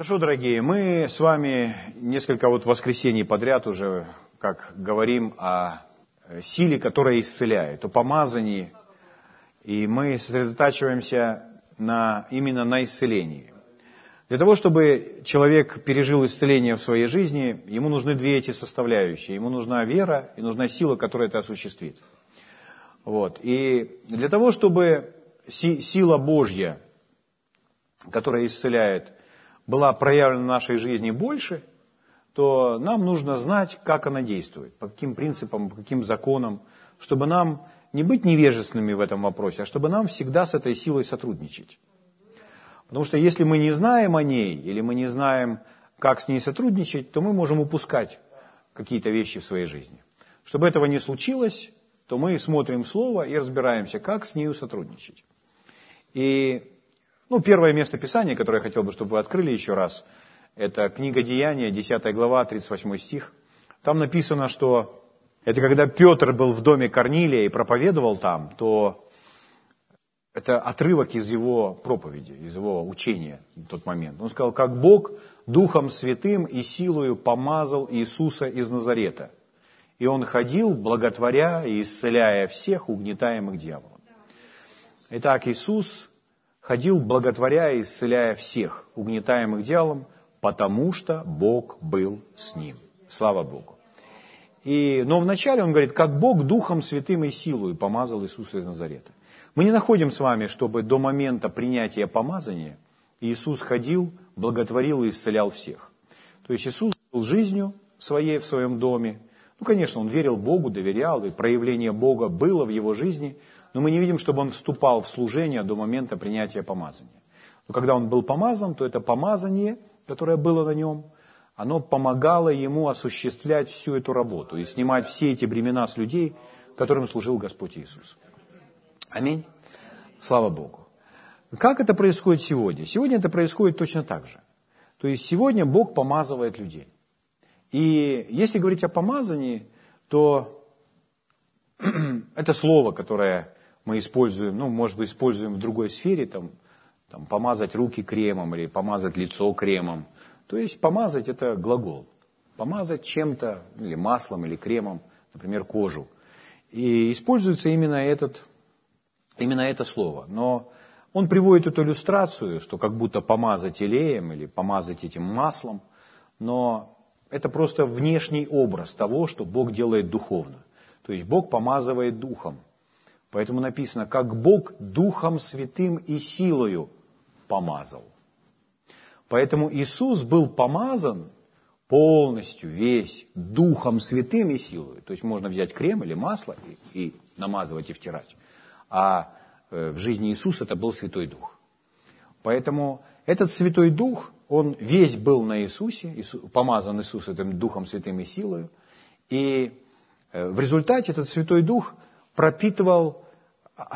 Хорошо, дорогие, мы с вами несколько воскресений подряд уже, как говорим о силе, которая исцеляет, о помазании, и мы сосредотачиваемся именно на исцелении. Для того, чтобы человек пережил исцеление в своей жизни, ему нужны две эти составляющие. Ему нужна вера и нужна сила, которая это осуществит. Вот. И для того, чтобы сила Божья, которая исцеляет, была проявлена в нашей жизни больше, то нам нужно знать, как она действует, по каким принципам, по каким законам, чтобы нам не быть невежественными в этом вопросе, а чтобы нам всегда с этой силой сотрудничать. Потому что если мы не знаем о ней, или мы не знаем, как с ней сотрудничать, то мы можем упускать какие-то вещи в своей жизни. Чтобы этого не случилось, то мы смотрим Слово и разбираемся, как с нею сотрудничать. И... первое место Писания, которое я хотел бы, чтобы вы открыли еще раз, это книга Деяния, 10 глава, 38 стих. Там написано, что это когда Петр был в доме Корнилия и проповедовал там, то это отрывок из его проповеди, из его учения в тот момент. Он сказал, как Бог Духом Святым и силою помазал Иисуса из Назарета. И он ходил, благотворя и исцеляя всех, угнетаемых дьяволом. Итак, Иисус... ходил, благотворя и исцеляя всех, угнетаемых дьяволом, потому что Бог был с ним. Слава Богу. Но вначале он говорит, как Бог Духом Святым и силою помазал Иисуса из Назарета. Мы не находим с вами, чтобы до момента принятия помазания Иисус ходил, благотворил и исцелял всех. То есть Иисус жил жизнью своей в своем доме. Конечно, он верил Богу, доверял, и проявление Бога было в его жизни, но мы не видим, чтобы он вступал в служение до момента принятия помазания. Но когда он был помазан, то это помазание, которое было на нем, оно помогало ему осуществлять всю эту работу и снимать все эти бремена с людей, которым служил Господь Иисус. Аминь. Слава Богу. Как это происходит сегодня? Сегодня это происходит точно так же. То есть сегодня Бог помазывает людей. И если говорить о помазании, то это слово, которое мы используем, может быть, используем в другой сфере, там помазать руки кремом или помазать лицо кремом. То есть помазать – это глагол. Помазать чем-то, или маслом, или кремом, например, кожу. И используется именно это слово. Но он приводит эту иллюстрацию, что как будто помазать елеем или помазать этим маслом, но... это просто внешний образ того, что Бог делает духовно. То есть Бог помазывает Духом. Поэтому написано, как Бог Духом Святым и силою помазал. Поэтому Иисус был помазан полностью, весь, Духом Святым и силою. То есть можно взять крем или масло и намазывать и втирать. А в жизни Иисуса это был Святой Дух. Поэтому этот Святой Дух... он весь был на Иисусе, помазан Иисус этим Духом Святым и силою. И в результате этот Святой Дух пропитывал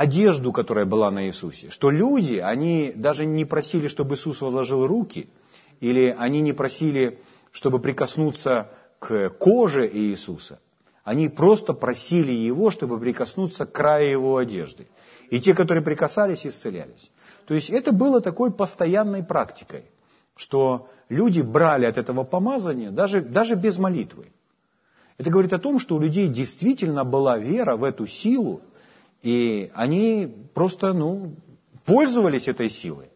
одежду, которая была на Иисусе. Что люди, они даже не просили, чтобы Иисус возложил руки, или они не просили, чтобы прикоснуться к коже Иисуса. Они просто просили Его, чтобы прикоснуться к краю Его одежды. И те, которые прикасались, исцелялись. То есть это было такой постоянной практикой, что люди брали от этого помазания даже без молитвы. Это говорит о том, что у людей действительно была вера в эту силу, и они просто пользовались этой силой.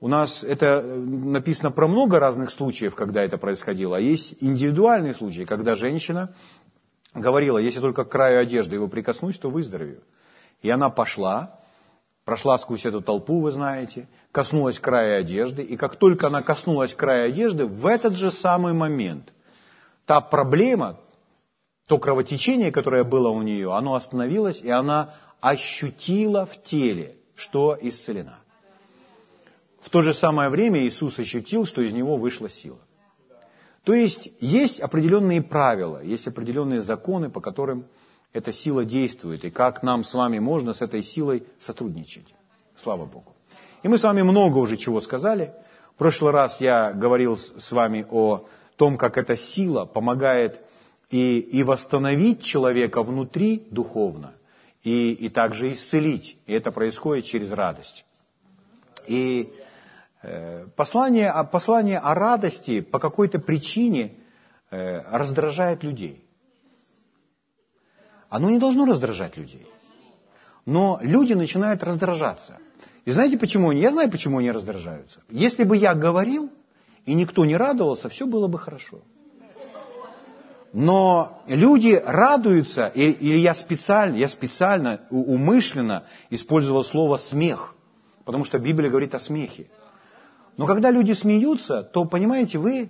У нас это написано про много разных случаев, когда это происходило, а есть индивидуальные случаи, когда женщина говорила, если только к краю одежды его прикоснусь, то выздоровею. И она пошла, прошла сквозь эту толпу, вы знаете, коснулась края одежды, и как только она коснулась края одежды, в этот же самый момент та проблема, то кровотечение, которое было у нее, оно остановилось, и она ощутила в теле, что исцелена. В то же самое время Иисус ощутил, что из него вышла сила. То есть, есть определенные правила, есть определенные законы, по которым эта сила действует, и как нам с вами можно с этой силой сотрудничать. Слава Богу. И мы с вами много уже чего сказали. В прошлый раз я говорил с вами о том, как эта сила помогает и восстановить человека внутри духовно, и также исцелить. И это происходит через радость. И Послание о радости по какой-то причине раздражает людей. Оно не должно раздражать людей. Но люди начинают раздражаться. И знаете, почему они? Я знаю, почему они раздражаются. Если бы я говорил, и никто не радовался, все было бы хорошо. Но люди радуются, или я специально, умышленно использовал слово «смех», потому что Библия говорит о смехе. Но когда люди смеются, то, понимаете, вы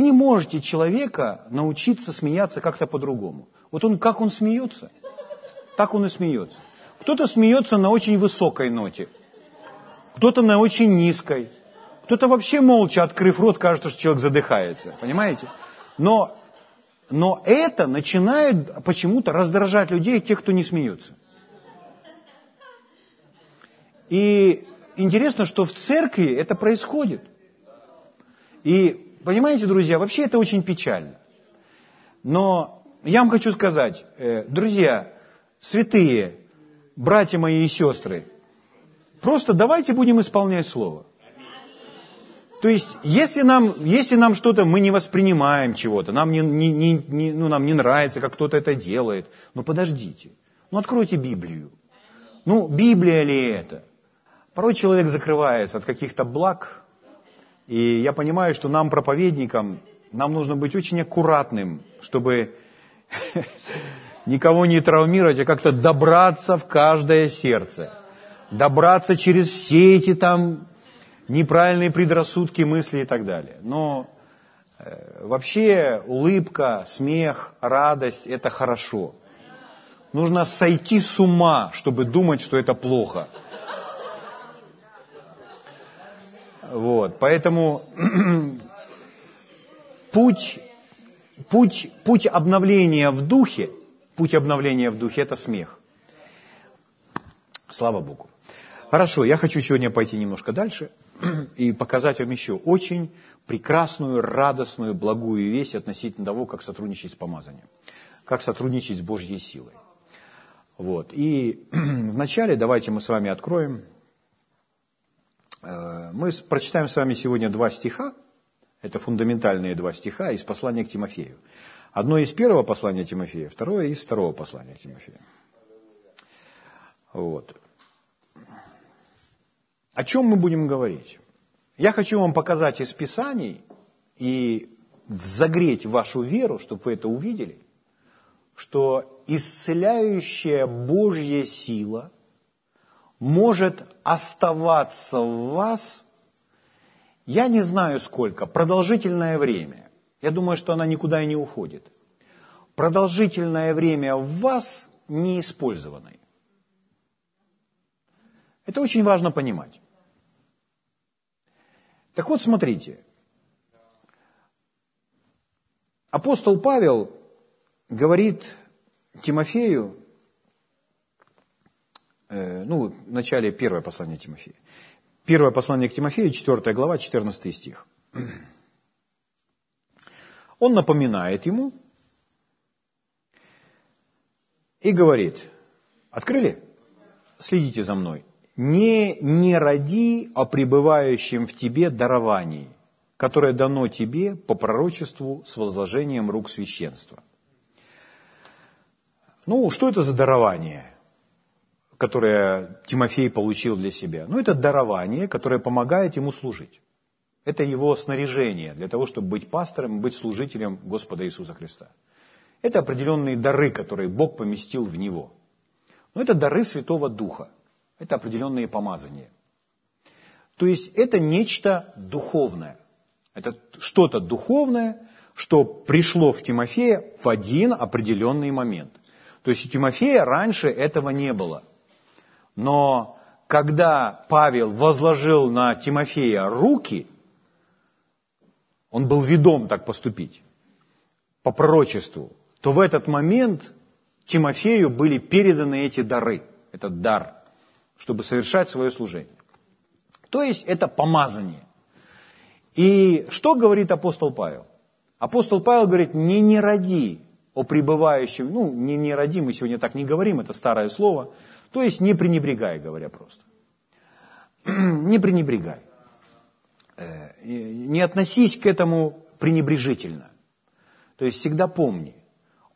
не можете человека научиться смеяться как-то по-другому. Вот он, как он смеется, так он и смеется. Кто-то смеется на очень высокой ноте, кто-то на очень низкой, кто-то вообще молча, открыв рот, кажется, что человек задыхается, понимаете? Но это начинает почему-то раздражать людей, тех, кто не смеется. И интересно, что в церкви это происходит. И, понимаете, друзья, вообще это очень печально. Но я вам хочу сказать, друзья, святые, братья мои и сестры, просто давайте будем исполнять Слово. То есть, если нам что-то, мы не воспринимаем чего-то, нам не нравится, как кто-то это делает, ну подождите, откройте Библию. Библия ли это? Порой человек закрывается от каких-то благ, и я понимаю, что нам, проповедникам, нам нужно быть очень аккуратным, чтобы никого не травмировать, а как-то добраться в каждое сердце, добраться через все эти неправильные предрассудки, мысли и так далее. Но вообще улыбка, смех, радость – это хорошо. Нужно сойти с ума, чтобы думать, что это плохо. Вот, поэтому путь обновления в духе, это смех. Слава Богу. Хорошо, я хочу сегодня пойти немножко дальше и показать вам еще очень прекрасную, радостную, благую весть относительно того, как сотрудничать с помазанием, как сотрудничать с Божьей силой. Вот. И вначале давайте мы с вами откроем. Мы прочитаем с вами сегодня 2 стиха, это фундаментальные 2 стиха из послания к Тимофею. Одно из первого послания Тимофея, второе из второго послания Тимофея. Вот. О чем мы будем говорить? Я хочу вам показать из Писаний и загреть вашу веру, чтобы вы это увидели, что исцеляющая Божья сила может оставаться в вас, я не знаю сколько, продолжительное время. Я думаю, что она никуда и не уходит. Продолжительное время в вас неиспользованной. Это очень важно понимать. Так вот, смотрите. Апостол Павел говорит Тимофею, в начале первое послание Тимофея. Первое послание к Тимофею, 4 глава, 14 стих. Он напоминает ему и говорит, открыли? Следите за мной. Не роди о пребывающем в тебе даровании, которое дано тебе по пророчеству с возложением рук священства. Что это за дарование, которое Тимофей получил для себя? Это дарование, которое помогает ему служить. Это его снаряжение для того, чтобы быть пастором, быть служителем Господа Иисуса Христа. Это определенные дары, которые Бог поместил в него. Но это дары Святого Духа. Это определенные помазания. То есть это нечто духовное. Это что-то духовное, что пришло в Тимофея в один определенный момент. То есть у Тимофея раньше этого не было. Но когда Павел возложил на Тимофея руки, он был ведом так поступить, по пророчеству, то в этот момент Тимофею были переданы эти дары, этот дар, чтобы совершать свое служение. То есть это помазание. И что говорит апостол Павел? Апостол Павел говорит, не роди о пребывающем, не роди, мы сегодня так не говорим, это старое слово, то есть не пренебрегай, говоря просто. не пренебрегай. Не относись к этому пренебрежительно. То есть всегда помни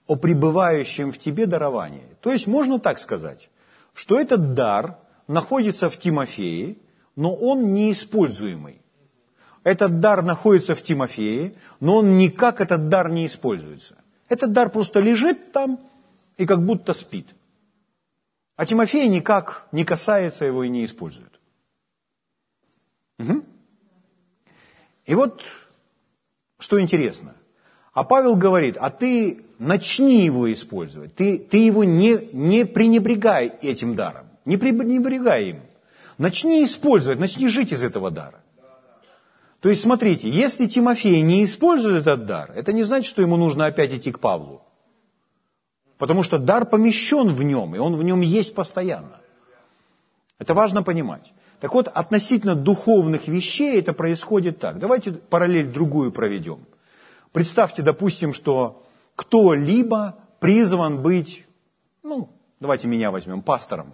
о пребывающем в тебе даровании. То есть можно так сказать, что этот дар находится в Тимофее, но он неиспользуемый. Этот дар находится в Тимофее, но он никак, этот дар не используется. Этот дар просто лежит там и как будто спит. А Тимофей никак не касается его и не использует. Угу. И вот, что интересно. А Павел говорит, а ты начни его использовать. Ты его не пренебрегай этим даром. Не пренебрегай им. Начни использовать, начни жить из этого дара. То есть, смотрите, если Тимофей не использует этот дар, это не значит, что ему нужно опять идти к Павлу. Потому что дар помещен в нем, и он в нем есть постоянно. Это важно понимать. Так вот, относительно духовных вещей это происходит так. Давайте параллель другую проведем. Представьте, допустим, что кто-либо призван быть, давайте меня возьмем, пастором.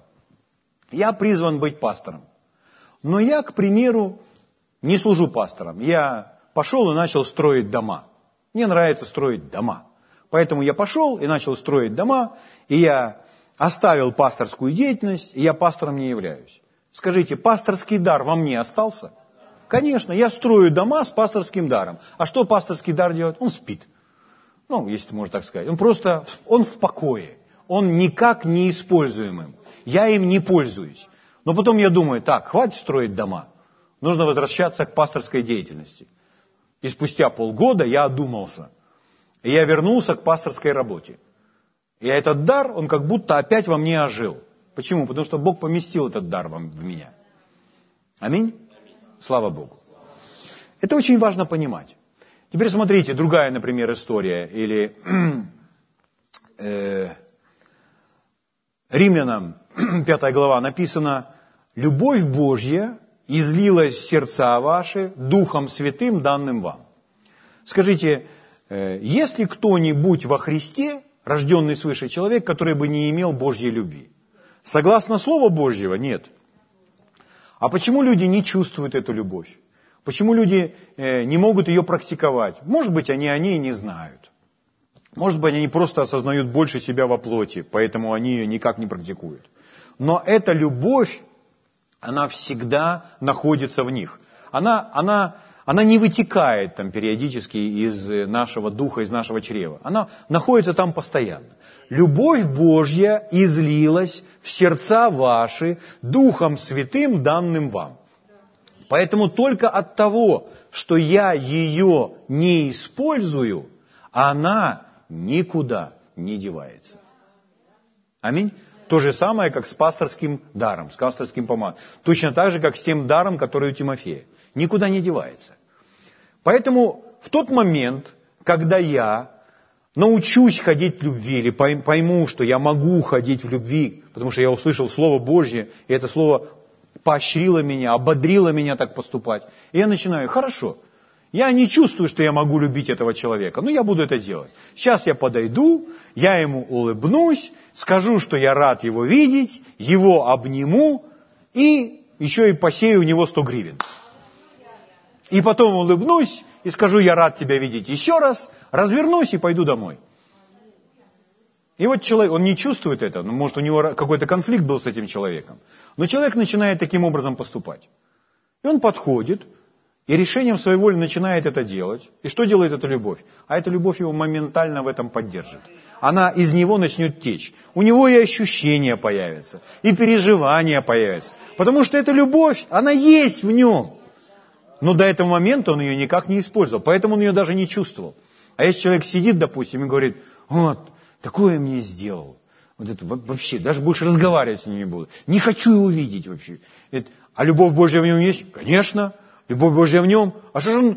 Я призван быть пастором. Но я, к примеру, не служу пастором. Я пошел и начал строить дома. Мне нравится строить дома. Поэтому я пошел и начал строить дома, и я оставил пасторскую деятельность, и я пастором не являюсь. Скажите, пасторский дар во мне остался? Конечно, я строю дома с пасторским даром. А что пасторский дар делает? Он спит. Если можно так сказать. Он просто, он в покое. Он никак не используемым. Я им не пользуюсь. Но потом я думаю, так, хватит строить дома. Нужно возвращаться к пасторской деятельности. И спустя полгода я одумался. И я вернулся к пасторской работе. И этот дар, он как будто опять во мне ожил. Почему? Потому что Бог поместил этот дар в меня. Аминь? Слава Богу. Это очень важно понимать. Теперь смотрите, другая, например, история. Или Римлянам 5 глава написано: «Любовь Божья излилась в сердца ваши Духом Святым, данным вам». Скажите, есть ли кто-нибудь во Христе, рожденный свыше человек, который бы не имел Божьей любви? Согласно Слову Божьего, нет. А почему люди не чувствуют эту любовь? Почему люди не могут ее практиковать? Может быть, они о ней не знают. Может быть, они просто осознают больше себя во плоти, поэтому они ее никак не практикуют. Но эта любовь, она всегда находится в них. Она не вытекает там периодически из нашего духа, из нашего чрева. Она находится там постоянно. «Любовь Божья излилась в сердца ваши Духом Святым, данным вам». Поэтому только от того, что я ее не использую, она никуда не девается. Аминь. То же самое, как с пасторским даром, с пасторским помазанием. Точно так же, как с тем даром, который у Тимофея. Никуда не девается. Поэтому в тот момент, когда я научусь ходить в любви, или пойму, что я могу ходить в любви, потому что я услышал Слово Божье, и это Слово поощрило меня, ободрило меня так поступать, и я начинаю, хорошо, я не чувствую, что я могу любить этого человека, но я буду это делать. Сейчас я подойду, я ему улыбнусь, скажу, что я рад его видеть, его обниму, и еще и посею у него 100 гривен. И потом улыбнусь и скажу, я рад тебя видеть еще раз, развернусь и пойду домой. И вот человек, он не чувствует это, может, у него какой-то конфликт был с этим человеком, но человек начинает таким образом поступать. И он подходит, и решением своей воли начинает это делать. И что делает эта любовь? А эта любовь его моментально в этом поддержит. Она из него начнет течь. У него и ощущения появятся, и переживания появятся. Потому что эта любовь, она есть в нем. Но до этого момента он ее никак не использовал, поэтому он ее даже не чувствовал. А если человек сидит, допустим, и говорит, вот, такое мне сделал, вот это вообще, даже больше разговаривать с ним не буду, не хочу его видеть вообще. А любовь Божья в нем есть? Конечно, любовь Божья в нем. А что же он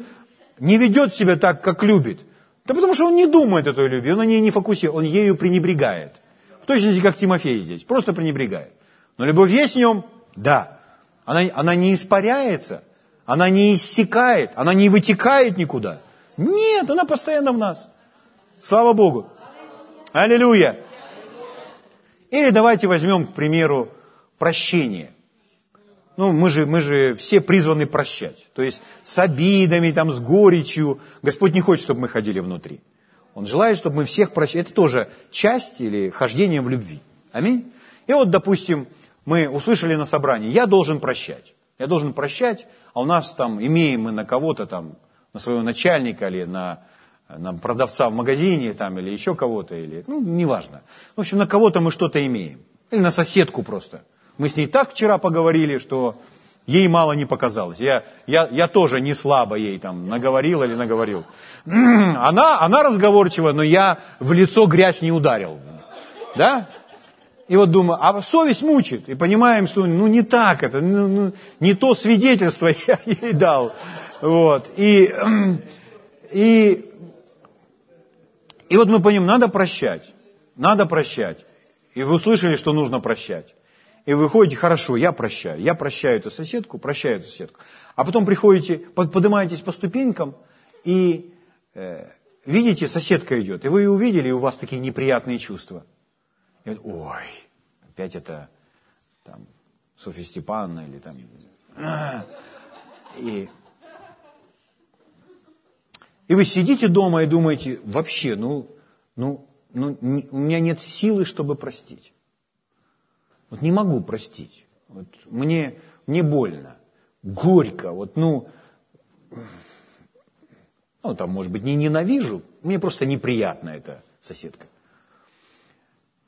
не ведет себя так, как любит? Да потому что он не думает о той любви, он на ней не фокусирует, он ею пренебрегает. В точности, как Тимофей здесь, просто пренебрегает. Но любовь есть в нем? Да. Она не испаряется. Она не иссякает, она не вытекает никуда. Нет, она постоянно в нас. Слава Богу. Аллилуйя. Или давайте возьмем, к примеру, прощение. Ну, мы же все призваны прощать. То есть с обидами, там, с горечью. Господь не хочет, чтобы мы ходили внутри. Он желает, чтобы мы всех прощали. Это тоже часть или хождение в любви. Аминь. И вот, допустим, мы услышали на собрании, я должен прощать. Я должен прощать, а у нас там имеем мы на кого-то там, на своего начальника или на продавца в магазине там, или еще кого-то, или, ну, неважно. В общем, на кого-то мы что-то имеем. Или на соседку просто. Мы с ней так вчера поговорили, что ей мало не показалось. Я тоже не слабо ей там наговорил или наговорил. Она разговорчива, но я в лицо грязь не ударил. Да? И вот думаю, а совесть мучит. И понимаем, что ну не так это, ну, не то свидетельство я ей дал. Вот. И вот мы понимаем, надо прощать. И вы услышали, что нужно прощать. И вы ходите, хорошо, я прощаю эту соседку, А потом приходите, поднимаетесь по ступенькам, и видите, соседка идет. И вы ее увидели, и у вас такие неприятные чувства. И вот, ой, опять это там, Софья Степановна или там... И вы сидите дома и думаете, вообще, ну, у меня нет силы, чтобы простить. Вот не могу простить, вот мне больно, горько, вот ну там, может быть, не ненавижу, мне просто неприятно эта соседка.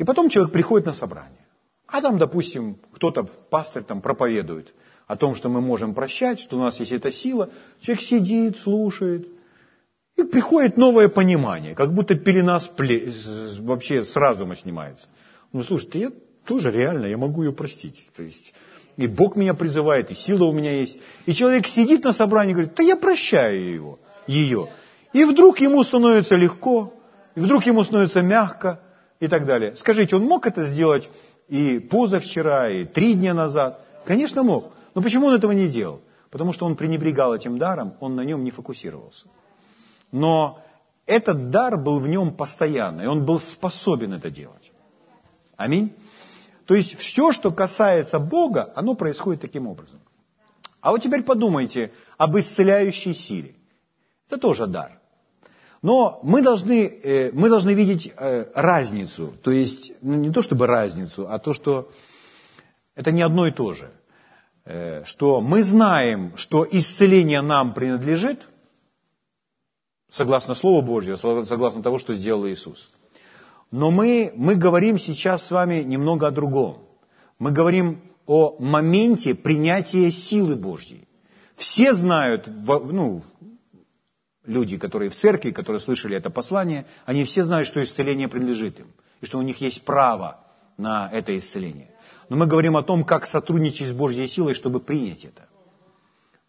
И потом человек приходит на собрание, а там, допустим, кто-то, пастырь там проповедует о том, что мы можем прощать, что у нас есть эта сила, человек сидит, слушает, и приходит новое понимание, как будто пелена вообще с разума снимается. Ну, слушай, ты тоже реально, я могу ее простить. То есть, и Бог меня призывает, и сила у меня есть. И человек сидит на собрании и говорит, да я прощаю ее. И вдруг ему становится легко, и вдруг ему становится мягко и так далее. Скажите, он мог это сделать и позавчера, и 3 дня назад? Конечно, мог. Но почему он этого не делал? Потому что он пренебрегал этим даром, он на нем не фокусировался. Но этот дар был в нем постоянно, и он был способен это делать. Аминь. То есть все, что касается Бога, оно происходит таким образом. А вот теперь подумайте об исцеляющей силе. Это тоже дар. Но мы должны видеть разницу. То есть, ну, не то чтобы разницу, а то, что это не одно и то же. Что мы знаем, что исцеление нам принадлежит, согласно Слову Божьему, согласно того, что сделал Иисус. Но мы говорим сейчас с вами немного о другом. Мы говорим о моменте принятия силы Божьей. Все знают, ну, люди, которые в церкви, которые слышали это послание, они все знают, что исцеление принадлежит им, и что у них есть право на это исцеление. Но мы говорим о том, как сотрудничать с Божьей силой, чтобы принять это.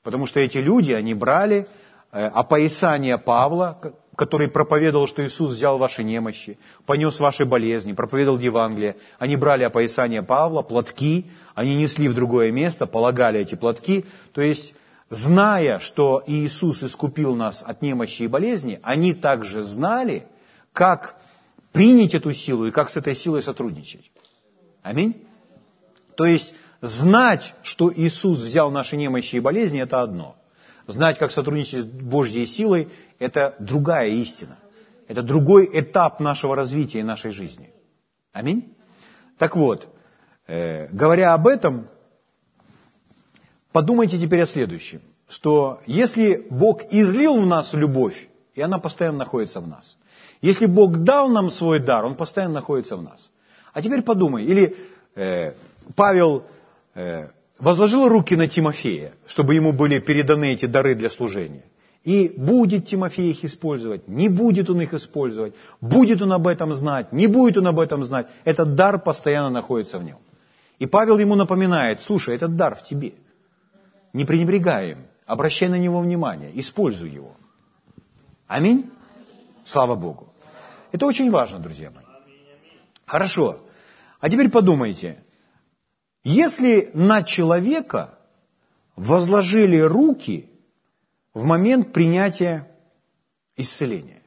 Потому что эти люди, они брали опоясание Павла, который проповедовал, что Иисус взял ваши немощи, понес ваши болезни, проповедовал Евангелие. Они брали опоясание Павла, платки, они несли в другое место, полагали эти платки. То есть, зная, что Иисус искупил нас от немощи и болезни, они также знали, как принять эту силу и как с этой силой сотрудничать. Аминь? То есть, знать, что Иисус взял наши немощи и болезни, это одно. Знать, как сотрудничать с Божьей силой, это другая истина. Это другой этап нашего развития и нашей жизни. Аминь? Так вот, говоря об этом, подумайте теперь о следующем. Что если Бог излил в нас любовь, и она постоянно находится в нас. Если Бог дал нам свой дар, он постоянно находится в нас. А теперь подумай. Или Павел... возложил руки на Тимофея, чтобы ему были переданы эти дары для служения. И будет Тимофей их использовать, не будет он их использовать, будет он об этом знать, не будет он об этом знать. Этот дар постоянно находится в нем. И Павел ему напоминает, слушай, этот дар в тебе. Не пренебрегай им, обращай на него внимание, используй его. Аминь? Слава Богу. Это очень важно, друзья мои. Хорошо. А теперь подумайте. Если на человека возложили руки в момент принятия исцеления.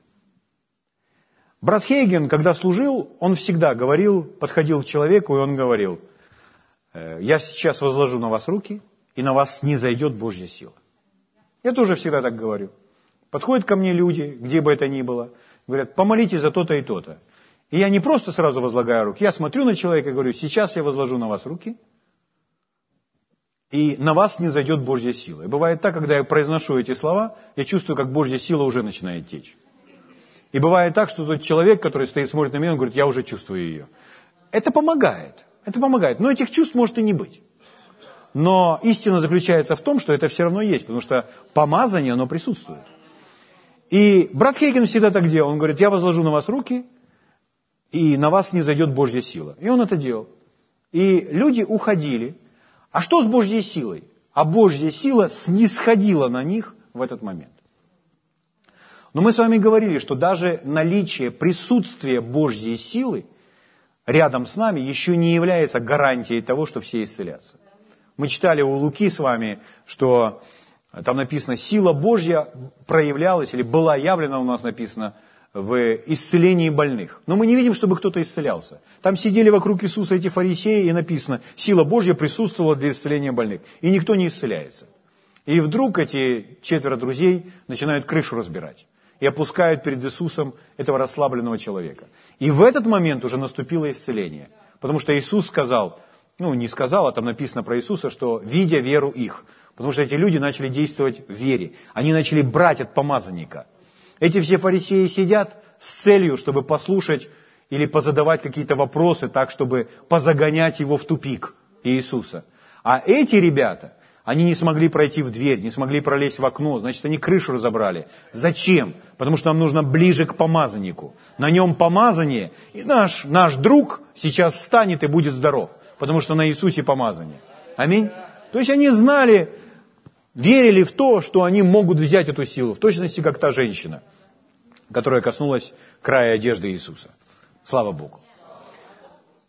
Брат Хейген, когда служил, он всегда говорил, подходил к человеку, и он говорил, я сейчас возложу на вас руки, и на вас снизойдет Божья сила. Я тоже всегда так говорю. Подходят ко мне люди, где бы это ни было, говорят, помолитесь за то-то и то-то. И я не просто сразу возлагаю руки, я смотрю на человека и говорю, сейчас я возложу на вас руки, и на вас не зайдет Божья сила. И бывает так, когда я произношу эти слова, я чувствую, как Божья сила уже начинает течь. И бывает так, что тот человек, который стоит, смотрит на меня, он говорит, я уже чувствую ее. Это помогает. Но этих чувств может и не быть. Но истина заключается в том, что это все равно есть, потому что помазание, оно присутствует. И брат Хейген всегда так делал. Он говорит, я возложу на вас руки, и на вас не зайдет Божья сила. И он это делал. И люди уходили. А что с Божьей силой? А Божья сила снисходила на них в этот момент. Но мы с вами говорили, что даже наличие присутствия Божьей силы рядом с нами еще не является гарантией того, что все исцелятся. Мы читали у Луки с вами, что там написано, сила Божья проявлялась или была явлена, у нас написано, в исцелении больных. Но мы не видим, чтобы кто-то исцелялся. Там сидели вокруг Иисуса эти фарисеи, и написано, сила Божья присутствовала для исцеления больных. И никто не исцеляется. И вдруг эти 4 друзей начинают крышу разбирать. И опускают перед Иисусом этого расслабленного человека. И в этот момент уже наступило исцеление. Потому что Иисус сказал, там написано про Иисуса, что «видя веру их». Потому что эти люди начали действовать в вере. Они начали брать от помазанника. Эти все фарисеи сидят с целью, чтобы послушать или позадавать какие-то вопросы так, чтобы позагонять его в тупик Иисуса. А эти ребята, они не смогли пройти в дверь, не смогли пролезть в окно, значит, они крышу разобрали. Зачем? Потому что нам нужно ближе к помазаннику. На нем помазание, и наш друг сейчас встанет и будет здоров, потому что на Иисусе помазание. Аминь. То есть они знали... Верили в то, что они могут взять эту силу, в точности, как та женщина, которая коснулась края одежды Иисуса. Слава Богу.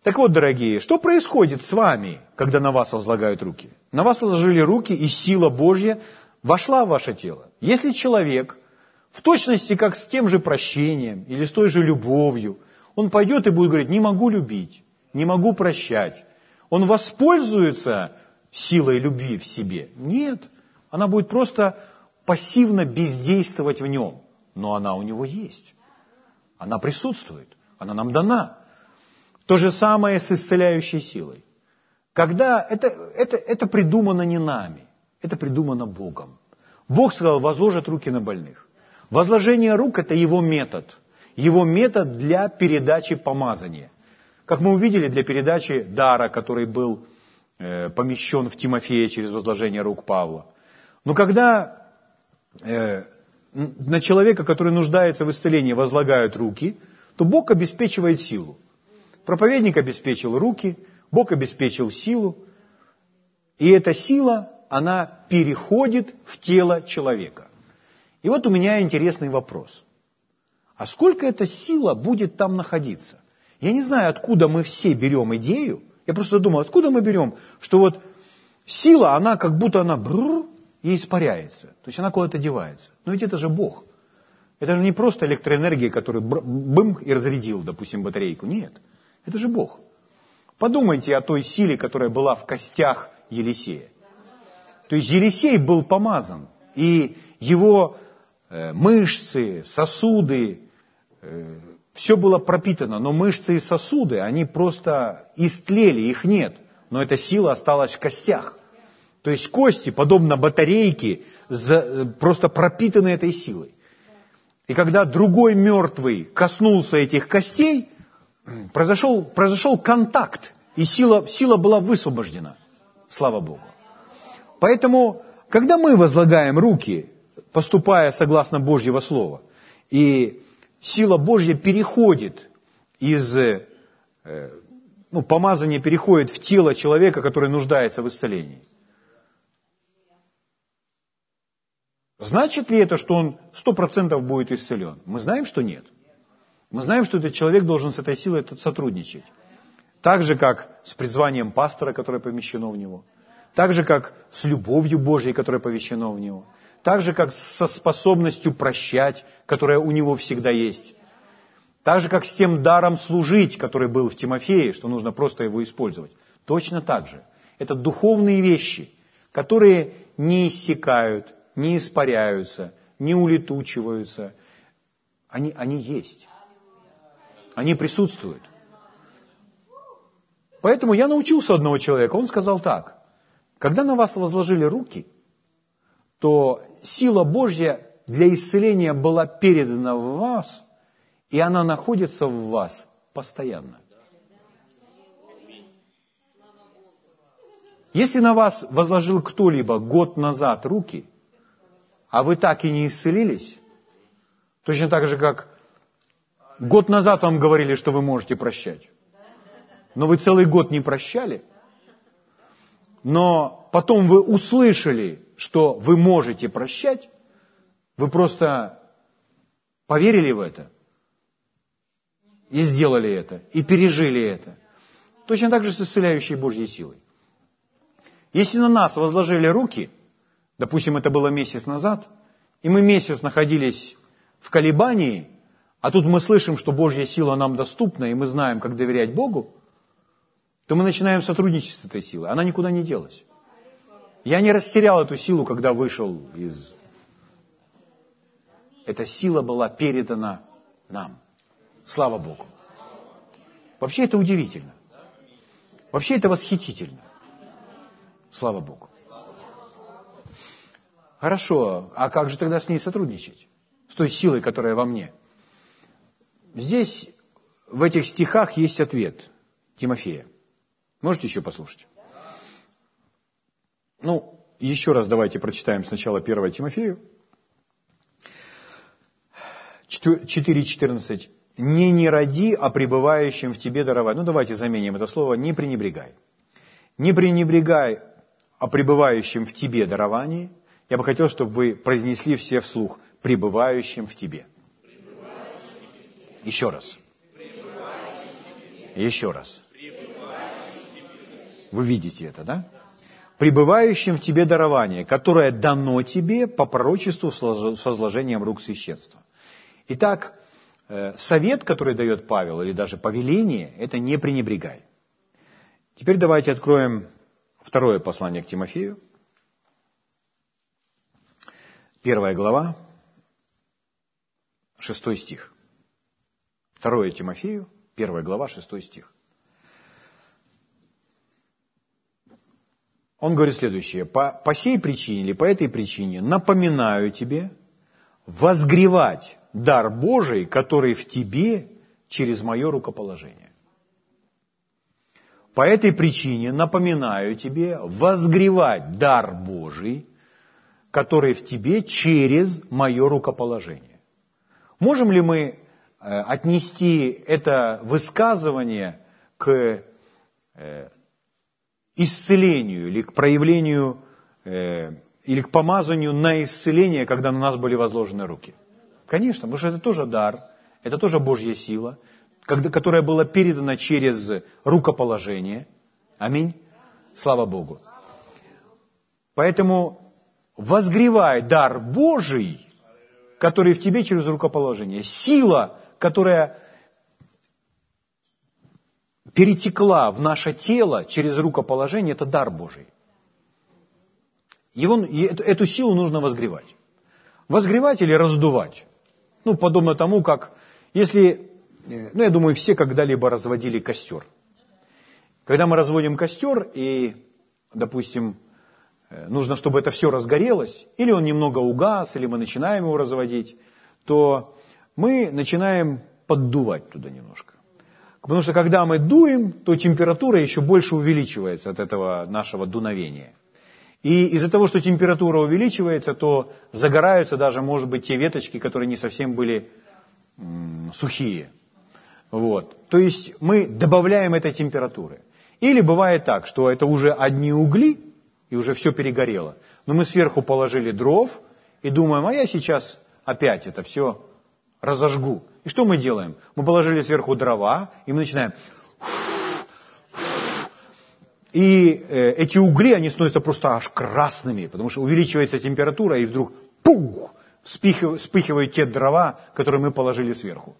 Так вот, дорогие, что происходит с вами, когда на вас возлагают руки? На вас возложили руки, и сила Божья вошла в ваше тело. Если человек, в точности, как с тем же прощением или с той же любовью, он пойдет и будет говорить, не могу любить, не могу прощать. Он воспользуется силой любви в себе? Нет. Она будет просто пассивно бездействовать в нем. Но она у него есть. Она присутствует. Она нам дана. То же самое с исцеляющей силой. Когда это придумано не нами. Это придумано Богом. Бог сказал, возложат руки на больных. Возложение рук – это его метод. Его метод для передачи помазания. Как мы увидели, для передачи дара, который был помещен в Тимофея через возложение рук Павла. Но когда на человека, который нуждается в исцелении, возлагают руки, то Бог обеспечивает силу. Проповедник обеспечил руки, Бог обеспечил силу. И эта сила, она переходит в тело человека. И вот у меня интересный вопрос. А сколько эта сила будет там находиться? Я не знаю, откуда мы все берем идею. Я просто думал, откуда мы берем, что вот сила, она как будто она... и испаряется. То есть она куда-то девается. Но ведь это же Бог. Это же не просто электроэнергия, которая бым и разрядил, допустим, батарейку. Нет. Это же Бог. Подумайте о той силе, которая была в костях Елисея. То есть Елисей был помазан. И его мышцы, сосуды, все было пропитано. Но мышцы и сосуды, они просто истлели, их нет. Но эта сила осталась в костях. То есть кости, подобно батарейке, просто пропитаны этой силой. И когда другой мертвый коснулся этих костей, произошел контакт, и сила была высвобождена. Слава Богу. Поэтому, когда мы возлагаем руки, поступая согласно Божьего Слова, и сила Божья переходит из... помазание переходит в тело человека, который нуждается в исцелении. Значит ли это, что он 100% будет исцелен? Мы знаем, что нет. Мы знаем, что этот человек должен с этой силой сотрудничать. Так же, как с призванием пастора, которое помещено в него. Так же, как с любовью Божьей, которая помещена в него. Так же, как со способностью прощать, которая у него всегда есть. Так же, как с тем даром служить, который был в Тимофее, что нужно просто его использовать. Точно так же. Это духовные вещи, которые не иссякают, не испаряются, не улетучиваются. Они есть. Они присутствуют. Поэтому я научился одного человека. Он сказал так. Когда на вас возложили руки, то сила Божья для исцеления была передана в вас, и она находится в вас постоянно. Если на вас возложил кто-либо год назад руки, а вы так и не исцелились, точно так же, как год назад вам говорили, что вы можете прощать, но вы целый год не прощали, но потом вы услышали, что вы можете прощать, вы просто поверили в это и сделали это, и пережили это. Точно так же с исцеляющей Божьей силой. Если на нас возложили руки, допустим, это было месяц назад, и мы месяц находились в колебании, а тут мы слышим, что Божья сила нам доступна, и мы знаем, как доверять Богу, то мы начинаем сотрудничество с этой силой. Она никуда не делась. Я не растерял эту силу, когда вышел из... Эта сила была передана нам. Слава Богу. Вообще это удивительно. Вообще это восхитительно. Слава Богу. Хорошо, а как же тогда с ней сотрудничать? С той силой, которая во мне? Здесь, в этих стихах, есть ответ Тимофея. Можете еще послушать? Еще раз давайте прочитаем сначала 1 Тимофею. 4:14. «Не роди, а пребывающим в тебе даровать». Давайте заменим это слово «не пренебрегай». «Не пренебрегай о пребывающем в тебе даровании». Я бы хотел, чтобы вы произнесли все вслух «пребывающим в тебе». Еще раз. Еще раз. Вы видите это, да? «Пребывающим в тебе дарование, которое дано тебе по пророчеству с возложением рук священства». Итак, совет, который дает Павел, или даже повеление, это «не пренебрегай». Теперь давайте откроем второе послание к Тимофею. 1 глава, 6 стих. 2 Тимофею, 1 глава, 6 стих. Он говорит следующее. «По сей причине или по этой причине напоминаю тебе возгревать дар Божий, который в тебе через мое рукоположение». По этой причине напоминаю тебе возгревать дар Божий, который в тебе через мое рукоположение. Можем ли мы отнести это высказывание к исцелению или к проявлению, или к помазанию на исцеление, когда на нас были возложены руки? Конечно, потому что это тоже дар, это тоже Божья сила, которая была передана через рукоположение. Аминь. Слава Богу. Поэтому возгревай дар Божий, который в тебе через рукоположение. Сила, которая перетекла в наше тело через рукоположение, это дар Божий. Эту силу нужно возгревать. Возгревать или раздувать? Подобно тому, как если... я думаю, все когда-либо разводили костер. Когда мы разводим костер, и, допустим, нужно, чтобы это все разгорелось, или он немного угас, или мы начинаем его разводить, то мы начинаем поддувать туда немножко. Потому что, когда мы дуем, то температура еще больше увеличивается от этого нашего дуновения. И из-за того, что температура увеличивается, то загораются даже, может быть, те веточки, которые не совсем были сухие. То есть мы добавляем этой температуры. Или бывает так, что это уже одни угли, и уже все перегорело. Но мы сверху положили дров и думаем, я сейчас опять это все разожгу. И что мы делаем? Мы положили сверху дрова, и мы начинаем... И эти угли, они становятся просто аж красными, потому что увеличивается температура, и вдруг пух! Вспыхивают те дрова, которые мы положили сверху.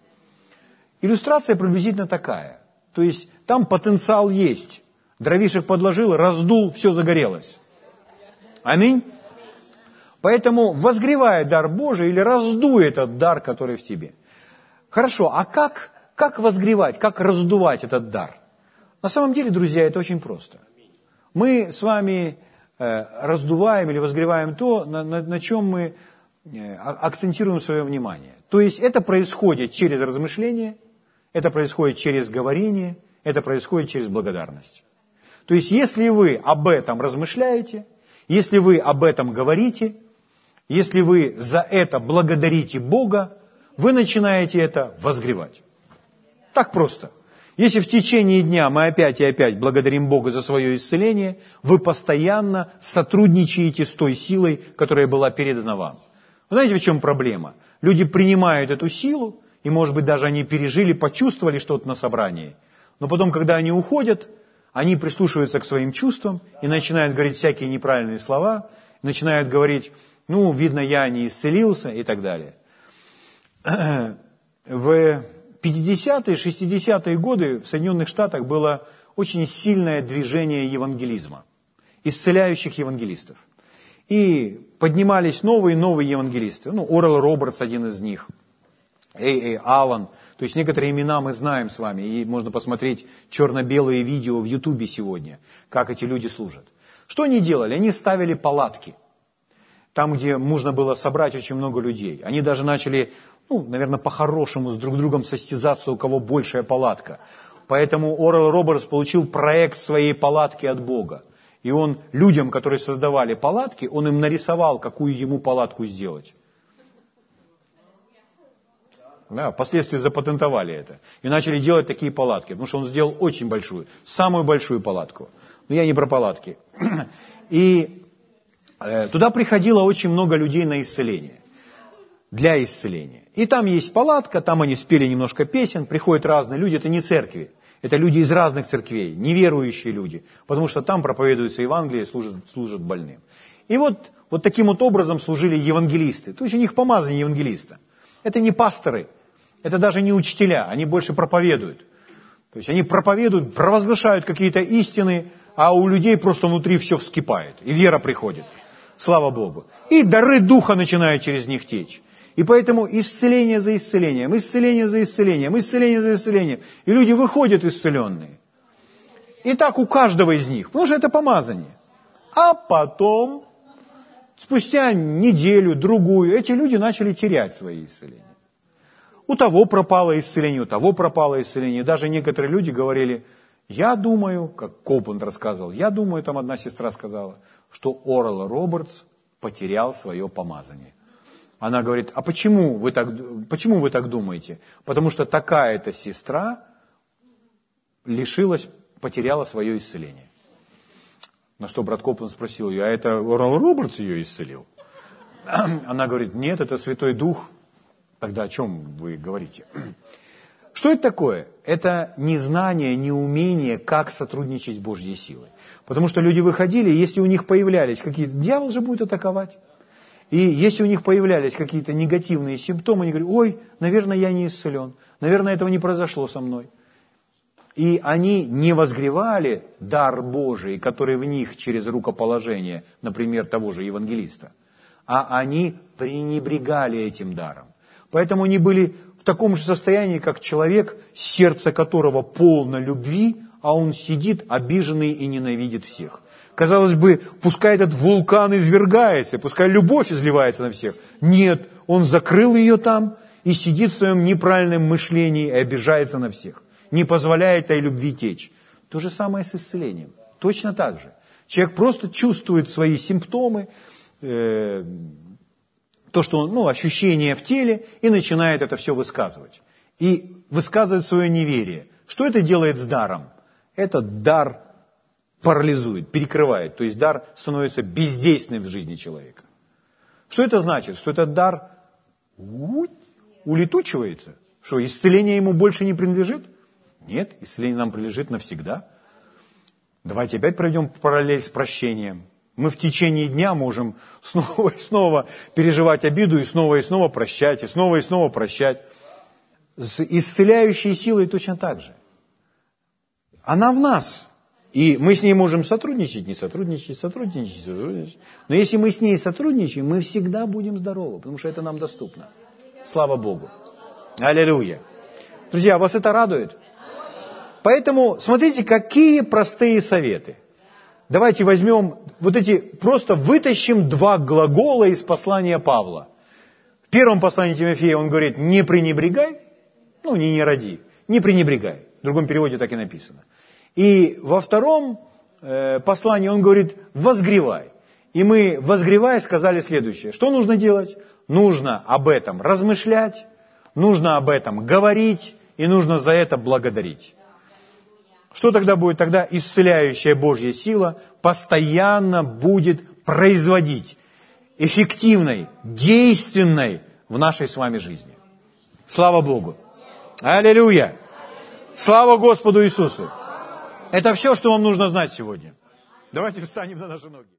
Иллюстрация приблизительно такая. То есть там потенциал есть. Дровишек подложил, раздул, все загорелось. Аминь. Поэтому возгревай дар Божий или раздуй этот дар, который в тебе. Хорошо, а как возгревать, как раздувать этот дар? На самом деле, друзья, это очень просто. Мы с вами раздуваем или возгреваем то, на чем мы акцентируем свое внимание. То есть это происходит через размышление, это происходит через говорение, это происходит через благодарность. То есть если вы об этом размышляете, если вы об этом говорите, если вы за это благодарите Бога, вы начинаете это возгревать. Так просто. Если в течение дня мы опять и опять благодарим Бога за свое исцеление, вы постоянно сотрудничаете с той силой, которая была передана вам. Вы знаете, в чем проблема? Люди принимают эту силу, и, может быть, даже они пережили, почувствовали что-то на собрании. Но потом, когда они уходят, они прислушиваются к своим чувствам и начинают говорить всякие неправильные слова, начинают говорить, видно, я не исцелился и так далее. В 50-е, 60-е годы в Соединенных Штатах было очень сильное движение евангелизма, исцеляющих евангелистов. И поднимались новые и новые евангелисты. Орел Робертс один из них, Эй Аллан. То есть некоторые имена мы знаем с вами, и можно посмотреть черно-белые видео в Ютубе сегодня, как эти люди служат. Что они делали? Они ставили палатки, там, где можно было собрать очень много людей. Они даже начали... наверное, по-хорошему с друг другом состязаться, у кого большая палатка. Поэтому Орел Робертс получил проект своей палатки от Бога. И он людям, которые создавали палатки, он им нарисовал, какую ему палатку сделать. Да, впоследствии запатентовали это. И начали делать такие палатки, потому что он сделал очень большую, самую большую палатку. Но я не про палатки. И туда приходило очень много людей на исцеление. Для исцеления. И там есть палатка, там они спели немножко песен, приходят разные люди, это не церкви, это люди из разных церквей, неверующие люди, потому что там проповедуется Евангелие, служат больным. И вот таким вот образом служили евангелисты, то есть у них помазание евангелиста. Это не пасторы, это даже не учителя, они больше проповедуют. То есть они проповедуют, провозглашают какие-то истины, а у людей просто внутри все вскипает, и вера приходит, слава Богу. И дары Духа начинают через них течь. И поэтому исцеление за исцелением, исцеление за исцелением, исцеление за исцелением. И люди выходят исцеленные. И так у каждого из них, потому что это помазание. А потом, спустя неделю, другую, эти люди начали терять свои исцеления. У того пропало исцеление, у того пропало исцеление. Даже некоторые люди говорили, я думаю, как Копланд рассказывал, я думаю, там одна сестра сказала, что Орел Робертс потерял свое помазание. Она говорит, а почему вы так думаете? Потому что такая-то сестра лишилась, потеряла свое исцеление. На что брат Копланд спросил ее, а это Орел Робертс ее исцелил? Она говорит, нет, это Святой Дух. Тогда о чем вы говорите? Что это такое? Это незнание, неумение, как сотрудничать с Божьей силой. Потому что люди выходили, если у них появлялись какие-то... Дьявол же будет атаковать. И если у них появлялись какие-то негативные симптомы, они говорят, ой, наверное, я не исцелен, наверное, этого не произошло со мной. И они не возгревали дар Божий, который в них через рукоположение, например, того же евангелиста, а они пренебрегали этим даром. Поэтому они были в таком же состоянии, как человек, сердце которого полно любви, а он сидит обиженный и ненавидит всех. Казалось бы, пускай этот вулкан извергается, пускай любовь изливается на всех. Нет, он закрыл ее там и сидит в своем неправильном мышлении и обижается на всех. Не позволяет этой любви течь. То же самое с исцелением. Точно так же. Человек просто чувствует свои симптомы, то, что он, ощущение в теле, и начинает это все высказывать. И высказывает свое неверие. Что это делает с даром? Этот дар парализует, перекрывает. То есть дар становится бездейственным в жизни человека. Что это значит? Что этот дар улетучивается? Что, исцеление ему больше не принадлежит? Нет, исцеление нам принадлежит навсегда. Давайте опять проведем параллель с прощением. Мы в течение дня можем снова и снова переживать обиду, и снова прощать, и снова прощать. С исцеляющей силой точно так же. Она в нас. И мы с ней можем сотрудничать, не сотрудничать, сотрудничать, сотрудничать. Но если мы с ней сотрудничаем, мы всегда будем здоровы, потому что это нам доступно. Слава Богу. Аллилуйя. Друзья, вас это радует? Поэтому смотрите, какие простые советы. Давайте возьмем вот эти, просто вытащим два глагола из послания Павла. В первом послании Тимофея он говорит, не пренебрегай, не роди, не пренебрегай. В другом переводе так и написано. И во втором послании он говорит, возгревай. И мы, возгревая, сказали следующее. Что нужно делать? Нужно об этом размышлять, нужно об этом говорить, и нужно за это благодарить. Что тогда будет? Тогда исцеляющая Божья сила постоянно будет производить эффективной, действенной в нашей с вами жизни. Слава Богу! Аллилуйя! Слава Господу Иисусу! Это все, что вам нужно знать сегодня. Давайте встанем на наши ноги.